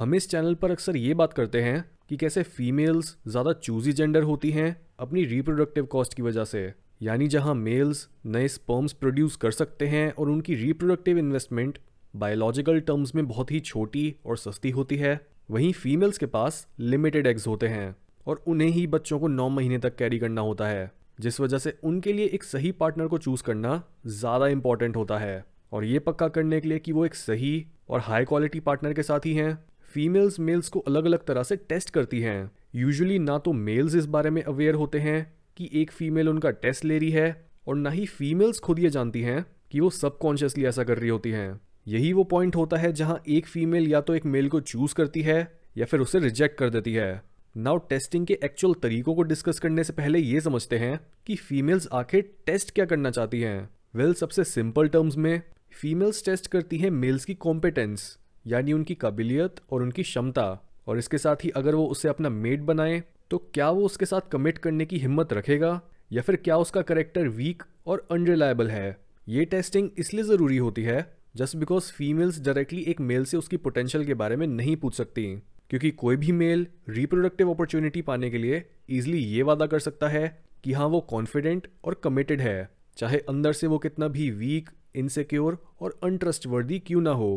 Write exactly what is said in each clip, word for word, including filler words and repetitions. हम इस चैनल पर अक्सर ये बात करते हैं कि कैसे फीमेल्स ज़्यादा चूजी जेंडर होती हैं अपनी रिप्रोडक्टिव कॉस्ट की वजह से, यानी जहां मेल्स नए स्पर्म्स प्रोड्यूस कर सकते हैं और उनकी रिप्रोडक्टिव इन्वेस्टमेंट बायोलॉजिकल टर्म्स में बहुत ही छोटी और सस्ती होती है, वहीं फीमेल्स के पास लिमिटेड एग्स होते हैं और उन्हें ही बच्चों को नौ महीने तक कैरी करना होता है, जिस वजह से उनके लिए एक सही पार्टनर को चूज़ करना ज़्यादा इम्पॉर्टेंट होता है। और ये पक्का करने के लिए कि वो एक सही और हाई क्वालिटी पार्टनर के साथ ही हैं, फीमेल्स मेल्स को अलग अलग तरह से टेस्ट करती हैं। यूजुअली ना तो मेल्स इस बारे में अवेयर होते हैं कि एक फ़ीमेल उनका टेस्ट ले रही है, और ना ही फीमेल्स खुद ये जानती हैं कि वो सबकॉन्शियसली ऐसा कर रही होती हैं। यही वो पॉइंट होता है जहां एक फीमेल या तो एक मेल को चूज़ करती है या फिर उसे रिजेक्ट कर देती है। नाउ टेस्टिंग के एक्चुअल तरीकों को डिस्कस करने से पहले ये समझते हैं कि फीमेल्स आखिर टेस्ट क्या करना चाहती हैं। वेल well, सबसे सिंपल टर्म्स में फीमेल्स टेस्ट करती हैं मेल्स की कॉम्पिटेंस, यानी उनकी काबिलियत और उनकी क्षमता, और इसके साथ ही अगर वो उसे अपना मेट बनाए तो क्या वो उसके साथ कमिट करने की हिम्मत रखेगा या फिर क्या उसका कैरेक्टर वीक और अनरिलायबल है। ये टेस्टिंग इसलिए ज़रूरी होती है जस्ट बिकॉज फीमेल्स डायरेक्टली एक मेल से उसकी पोटेंशियल के बारे में नहीं पूछ सकती, क्योंकि कोई भी मेल रिप्रोडक्टिव अपॉर्चुनिटी पाने के लिए ईजिली ये वादा कर सकता है कि हाँ वो कॉन्फिडेंट और कमिटेड है, चाहे अंदर से वो कितना भी वीक, इनसिक्योर और अनट्रस्टवर्दी क्यों ना हो।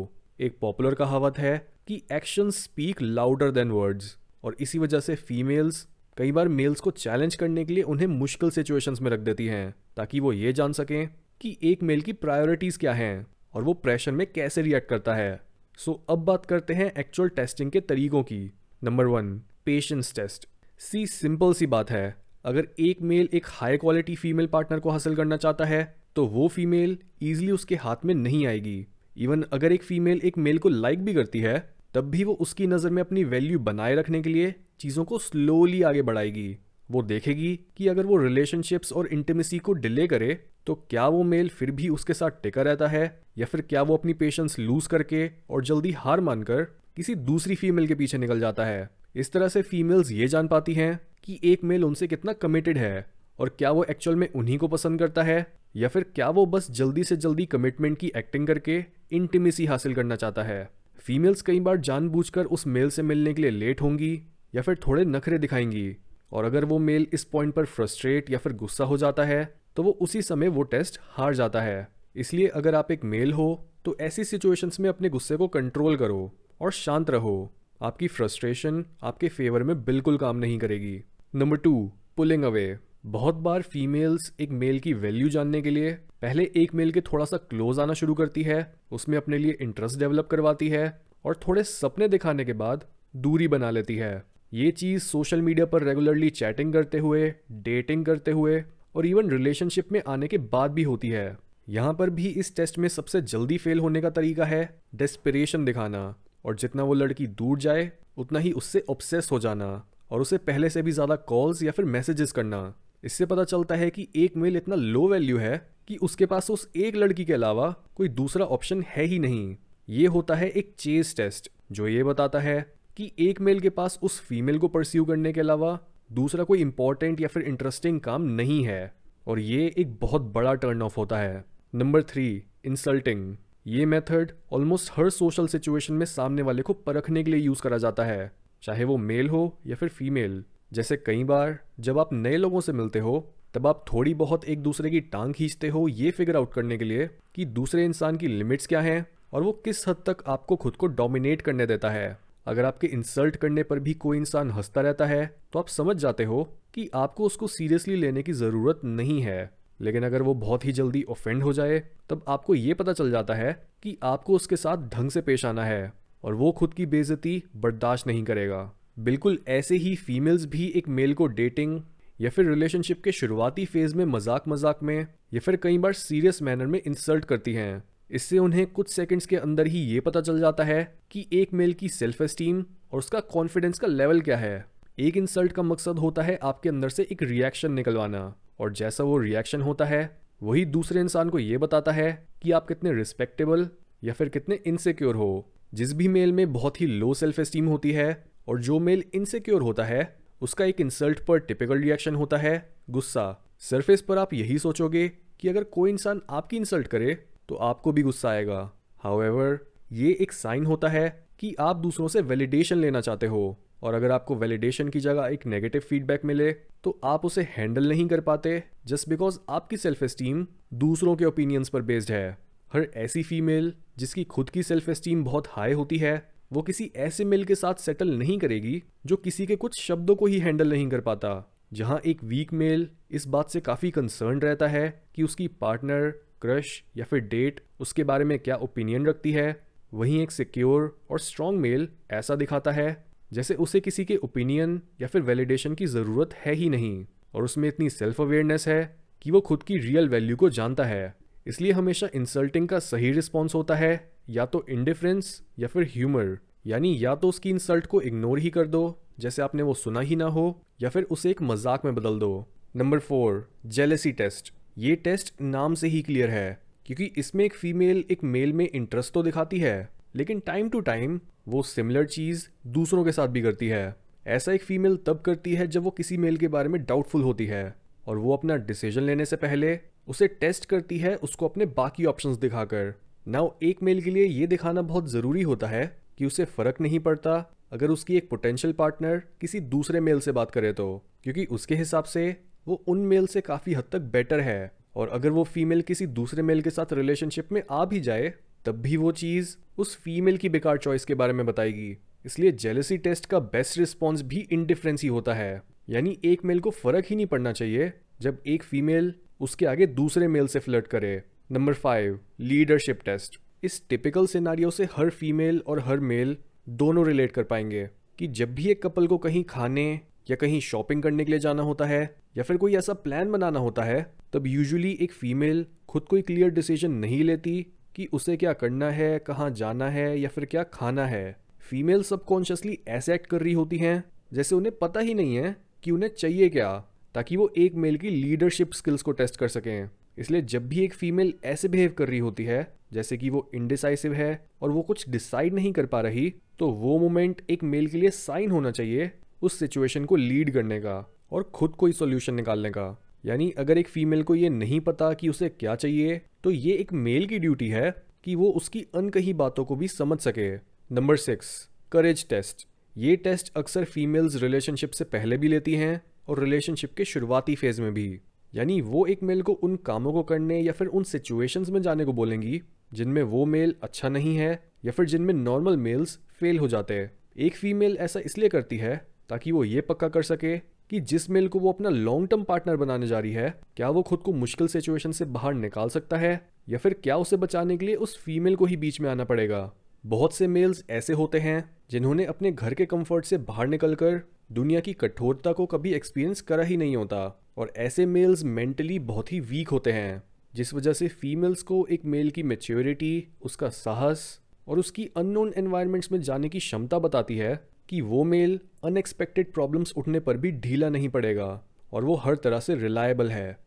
एक पॉपुलर कहावत है कि actions speak louder than words, और इसी वजह से फीमेल्स कई बार मेल्स को चैलेंज करने के लिए उन्हें मुश्किल सिचुएशंस में रख देती हैं, ताकि वो ये जान सकें कि एक मेल की प्रायोरिटीज़ क्या हैं और वो प्रेशर में कैसे रिएक्ट करता है। सो so, अब बात करते हैं एक्चुअल टेस्टिंग के तरीकों की। Number one, patience test. सी सिंपल सी बात है, अगर एक मेल एक हाई क्वालिटी फीमेल पार्टनर को हासिल करना चाहता है तो वो फीमेल ईजिली उसके हाथ में नहीं आएगी। इवन अगर एक फीमेल एक मेल को लाइक भी करती है तब भी वो उसकी नज़र में अपनी वैल्यू बनाए रखने के लिए चीज़ों को स्लोली आगे बढ़ाएगी। वो देखेगी कि अगर वो रिलेशनशिप्स और इंटिमेसी को डिले करे तो क्या वो मेल फिर भी उसके साथ टिका रहता है या फिर क्या वो अपनी पेशेंस लूज करके और जल्दी हार मानकर किसी दूसरी फीमेल के पीछे निकल जाता है। इस तरह से फीमेल्स ये जान पाती हैं कि एक मेल उनसे कितना कमिटेड है और क्या वो एक्चुअल में उन्हीं को पसंद करता है या फिर क्या वो बस जल्दी से जल्दी कमिटमेंट की एक्टिंग करके इंटीमेसी हासिल करना चाहता है। फीमेल्स कई बार जानबूझकर उस मेल से मिलने के लिए लेट होंगी या फिर थोड़े नखरे दिखाएंगी, और अगर वो मेल इस पॉइंट पर फ्रस्ट्रेट या फिर गुस्सा हो जाता है तो वो उसी समय वो टेस्ट हार जाता है। इसलिए अगर आप एक मेल हो तो ऐसी सिचुएशंस में अपने गुस्से को कंट्रोल करो और शांत रहो। आपकी फ्रस्ट्रेशन आपके फेवर में बिल्कुल काम नहीं करेगी। Number two, pulling away. बहुत बार फीमेल्स एक मेल की वैल्यू जानने के लिए पहले एक मेल के थोड़ा सा क्लोज आना शुरू करती है, उसमें अपने लिए इंटरेस्ट डेवलप करवाती है और थोड़े सपने दिखाने के बाद दूरी बना लेती है। ये चीज़ सोशल मीडिया पर रेगुलरली चैटिंग करते हुए, डेटिंग करते हुए और इवन रिलेशनशिप में आने के बाद भी होती है। यहाँ पर भी इस टेस्ट में सबसे जल्दी फेल होने का तरीका है डेस्पिरेशन दिखाना, और जितना वो लड़की दूर जाए उतना ही उससे ऑब्सेस हो जाना और उसे पहले से भी ज़्यादा कॉल्स या फिर मैसेजेस करना। इससे पता चलता है कि एक मेल इतना लो वैल्यू है कि उसके पास उस एक लड़की के अलावा कोई दूसरा ऑप्शन है ही नहीं। ये होता है एक चेज टेस्ट, जो ये बताता है कि एक मेल के पास उस फीमेल को परस्यू करने के अलावा दूसरा कोई इम्पॉर्टेंट या फिर इंटरेस्टिंग काम नहीं है, और ये एक बहुत बड़ा टर्न ऑफ होता है। Number three, insulting. ये मेथड ऑलमोस्ट हर सोशल सिचुएशन में सामने वाले को परखने के लिए यूज़ करा जाता है, चाहे वो मेल हो या फिर फीमेल। जैसे कई बार जब आप नए लोगों से मिलते हो तब आप थोड़ी बहुत एक दूसरे की टांग खींचते हो, ये फिगर आउट करने के लिए कि दूसरे इंसान की लिमिट्स क्या हैं और वो किस हद तक आपको खुद को डोमिनेट करने देता है। अगर आपके इंसल्ट करने पर भी कोई इंसान हंसता रहता है तो आप समझ जाते हो कि आपको उसको सीरियसली लेने की ज़रूरत नहीं है, लेकिन अगर वो बहुत ही जल्दी ऑफेंड हो जाए तब आपको ये पता चल जाता है कि आपको उसके साथ ढंग से पेश आना है और वो खुद की बेइज्जती बर्दाश्त नहीं करेगा। बिल्कुल ऐसे ही फीमेल्स भी एक मेल को डेटिंग या फिर रिलेशनशिप के शुरुआती फेज़ में मजाक मजाक में या फिर कई बार सीरियस मैनर में इंसल्ट करती हैं। इससे उन्हें कुछ सेकंड्स के अंदर ही ये पता चल जाता है कि एक मेल की सेल्फ एस्टीम और उसका कॉन्फिडेंस का लेवल क्या है। एक इंसल्ट का मकसद होता है आपके अंदर से एक रिएक्शन निकलवाना, और जैसा वो रिएक्शन होता है वही दूसरे इंसान को ये बताता है कि आप कितने रिस्पेक्टेबल या फिर कितने इनसिक्योर हो। जिस भी मेल में बहुत ही लो सेल्फ एस्टीम होती है और जो मेल इनसिक्योर होता है उसका एक इंसल्ट पर टिपिकल रिएक्शन होता है गुस्सा। सरफेस पर आप यही सोचोगे कि अगर कोई इंसान आपकी इंसल्ट करे तो आपको भी गुस्सा आएगा। हाउएवर, ये एक साइन होता है कि आप दूसरों से वैलिडेशन लेना चाहते हो, और अगर आपको वैलिडेशन की जगह एक नेगेटिव फीडबैक मिले तो आप उसे हैंडल नहीं कर पाते, जस्ट बिकॉज आपकी सेल्फ एस्टीम दूसरों के ओपिनियंस पर बेस्ड है। हर ऐसी फीमेल जिसकी खुद की सेल्फ एस्टीम बहुत हाई होती है, वो किसी ऐसे मेल के साथ सेटल नहीं करेगी जो किसी के कुछ शब्दों को ही हैंडल नहीं कर पाता। जहाँ एक वीक मेल इस बात से काफ़ी कंसर्न रहता है कि उसकी पार्टनर, क्रश या फिर डेट उसके बारे में क्या ओपिनियन रखती है, वहीं एक सिक्योर और स्ट्रॉन्ग मेल ऐसा दिखाता है जैसे उसे किसी के ओपिनियन या फिर वैलिडेशन की ज़रूरत है ही नहीं, और उसमें इतनी सेल्फ अवेयरनेस है कि वो खुद की रियल वैल्यू को जानता है। इसलिए हमेशा इंसल्टिंग का सही रिस्पॉन्स होता है या तो इंडिफरेंस या फिर ह्यूमर, यानी या तो उसकी इंसल्ट को इग्नोर ही कर दो जैसे आपने वो सुना ही ना हो, या फिर उसे एक मजाक में बदल दो। Number four, jealousy test. ये टेस्ट नाम से ही क्लियर है, क्योंकि इसमें एक फीमेल एक मेल में इंटरेस्ट तो दिखाती है, लेकिन टाइम टू टाइम वो सिमिलर चीज़ दूसरों के साथ भी करती है। ऐसा एक फीमेल तब करती है जब वो किसी मेल के बारे में डाउटफुल होती है, और वो अपना डिसीजन लेने से पहले उसे टेस्ट करती है, उसको अपने बाकी ऑप्शंस दिखाकर। नाउ एक मेल के लिए ये दिखाना बहुत ज़रूरी होता है कि उसे फ़र्क नहीं पड़ता अगर उसकी एक पोटेंशियल पार्टनर किसी दूसरे मेल से बात करे तो, क्योंकि उसके हिसाब से वो उन मेल से काफ़ी हद तक बेटर है। और अगर वो फीमेल किसी दूसरे मेल के साथ रिलेशनशिप में आ भी जाए, तब भी वो चीज़ उस फीमेल की बेकार चॉइस के बारे में बताएगी। इसलिए जेलसी टेस्ट का बेस्ट रिस्पॉन्स भी इंडिफरेंस ही होता है, यानी एक मेल को फ़र्क ही नहीं पड़ना चाहिए जब एक फीमेल उसके आगे दूसरे मेल से फ्लर्ट करे। Number five, leadership test. इस टिपिकल सिनारियो से हर फीमेल और हर मेल दोनों रिलेट कर पाएंगे कि जब भी एक कपल को कहीं खाने या कहीं शॉपिंग करने के लिए जाना होता है या फिर कोई ऐसा प्लान बनाना होता है, तब यूजुअली एक फीमेल खुद कोई क्लियर डिसीजन नहीं लेती कि उसे क्या करना है, कहाँ जाना है या फिर क्या खाना है। फीमेल सबकॉन्शियसली ऐसे एक्ट कर रही होती हैं जैसे उन्हें पता ही नहीं है कि उन्हें चाहिए क्या, ताकि वो एक मेल की लीडरशिप स्किल्स को टेस्ट कर सकें। इसलिए जब भी एक फीमेल ऐसे बिहेव कर रही होती है जैसे कि वो इंडिसाइसिव है और वो कुछ डिसाइड नहीं कर पा रही, तो वो मोमेंट एक मेल के लिए साइन होना चाहिए उस सिचुएशन को लीड करने का और खुद कोई सॉल्यूशन निकालने का। यानी अगर एक फीमेल को ये नहीं पता कि उसे क्या चाहिए, तो ये एक मेल की ड्यूटी है कि वो उसकी अनकही बातों को भी समझ सके। Number six, courage test. ये टेस्ट अक्सर फीमेल्स रिलेशनशिप से पहले भी लेती हैं और रिलेशनशिप के शुरुआती फेज में भी, यानी वो एक मेल को उन कामों को करने या फिर उन सिचुएशंस में जाने को बोलेंगी जिनमें वो मेल अच्छा नहीं है या फिर जिनमें नॉर्मल मेल्स फेल हो जाते हैं। एक फीमेल ऐसा इसलिए करती है ताकि वो ये पक्का कर सके कि जिस मेल को वो अपना लॉन्ग टर्म पार्टनर बनाने जा रही है, क्या वो खुद को मुश्किल सिचुएशन से बाहर निकाल सकता है या फिर क्या उसे बचाने के लिए उस फीमेल को ही बीच में आना पड़ेगा। बहुत से मेल्स ऐसे होते हैं जिन्होंने अपने घर के कंफर्ट से बाहर निकलकर दुनिया की कठोरता को कभी एक्सपीरियंस करा ही नहीं होता, और ऐसे मेल्स मेंटली बहुत ही वीक होते हैं, जिस वजह से फीमेल्स को एक मेल की मैच्योरिटी, उसका साहस और उसकी अननोन एनवायरनमेंट्स में जाने की क्षमता बताती है कि वो मेल अनएक्सपेक्टेड प्रॉब्लम्स उठने पर भी ढीला नहीं पड़ेगा और वो हर तरह से रिलायबल है।